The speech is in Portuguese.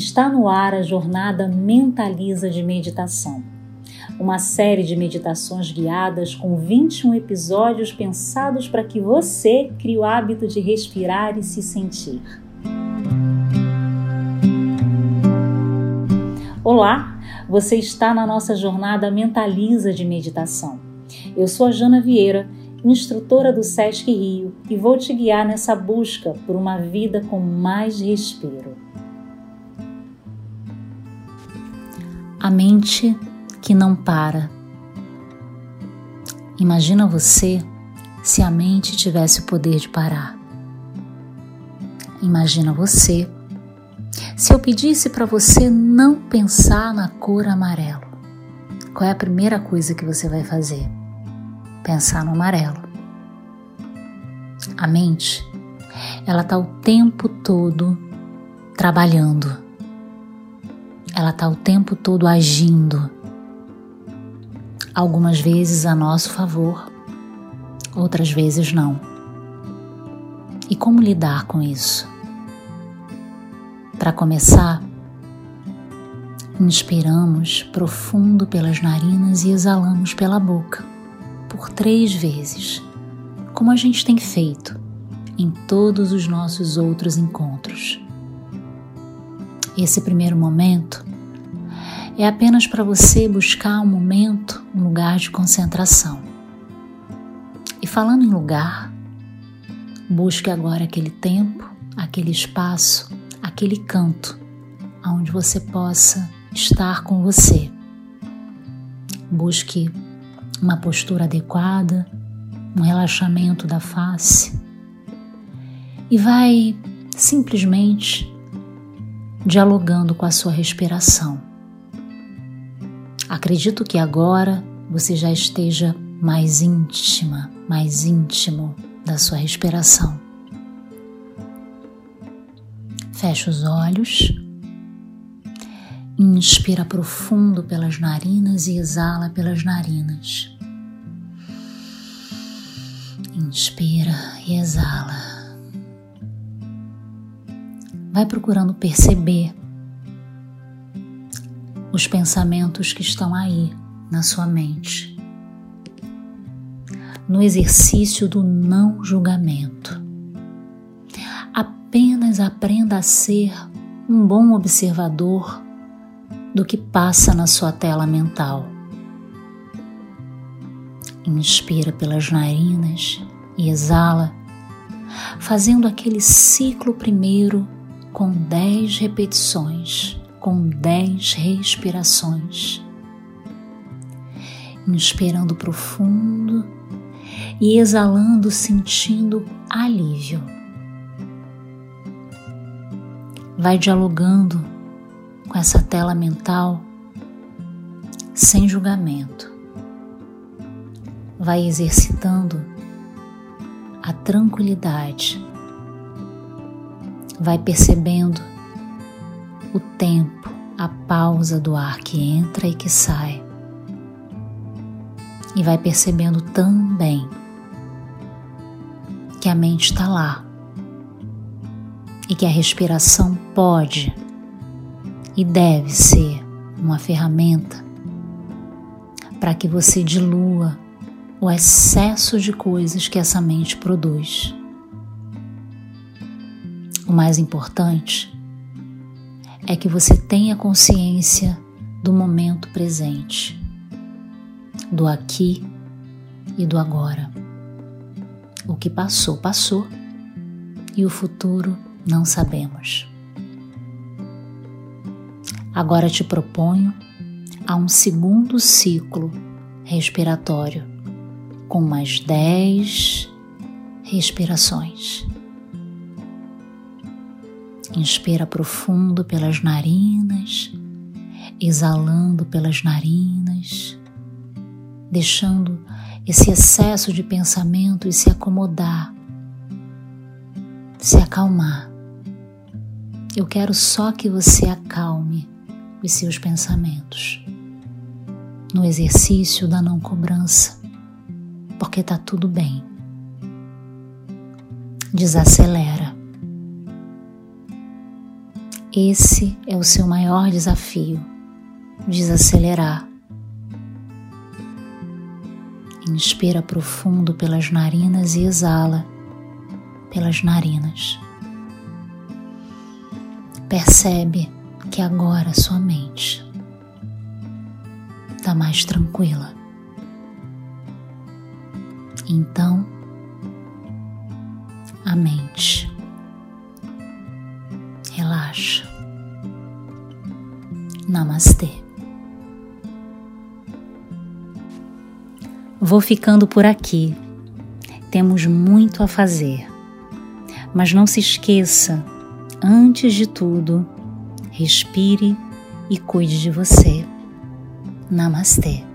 Está no ar a Jornada Mentaliza de Meditação, uma série de meditações guiadas com 21 episódios pensados para que você crie o hábito de respirar e se sentir. Olá, você está na nossa Jornada Mentaliza de Meditação. Eu sou a Jana Vieira, instrutora do Sesc Rio, e vou te guiar nessa busca por uma vida com mais respiro. A mente que não para. Imagina você se a mente tivesse o poder de parar. Imagina você se eu pedisse para você não pensar na cor amarelo. Qual é a primeira coisa que você vai fazer? Pensar no amarelo. A mente, ela está o tempo todo trabalhando. Ela está o tempo todo agindo, algumas vezes a nosso favor, outras vezes não. E como lidar com isso? Para começar, inspiramos profundo pelas narinas e exalamos pela boca, por 3 vezes, como a gente tem feito em todos os nossos outros encontros. Esse primeiro momento é apenas para você buscar um momento, um lugar de concentração. E falando em lugar, busque agora aquele tempo, aquele espaço, aquele canto onde você possa estar com você. Busque uma postura adequada, um relaxamento da face e vai simplesmente dialogando com a sua respiração. Acredito que agora você já esteja mais íntima, mais íntimo da sua respiração. Fecha os olhos, inspira profundo pelas narinas e exala pelas narinas. Inspira e exala. Vai procurando perceber os pensamentos que estão aí na sua mente, no exercício do não julgamento. Apenas aprenda a ser um bom observador do que passa na sua tela mental. Inspira pelas narinas e exala, fazendo aquele ciclo primeiro com 10 repetições, com 10 respirações. Inspirando profundo e exalando, sentindo alívio. Vai dialogando com essa tela mental sem julgamento. Vai exercitando a tranquilidade. Vai percebendo o tempo, a pausa do ar que entra e que sai. E vai percebendo também que a mente está lá e que a respiração pode e deve ser uma ferramenta para que você dilua o excesso de coisas que essa mente produz. O mais importante é que você tenha consciência do momento presente, do aqui e do agora. O que passou, passou, e o futuro não sabemos. Agora te proponho a um segundo ciclo respiratório com mais 10 respirações. Inspira profundo pelas narinas, exalando pelas narinas, deixando esse excesso de pensamento se acomodar, se acalmar. Eu quero só que você acalme os seus pensamentos, no exercício da não cobrança, porque tá tudo bem. Desacelera. Esse é o seu maior desafio, desacelerar. Inspira profundo pelas narinas e exala pelas narinas. Percebe que agora sua mente está mais tranquila. Então, a mente relaxa. Namastê. Vou ficando por aqui. Temos muito a fazer. Mas não se esqueça, antes de tudo, respire e cuide de você. Namastê.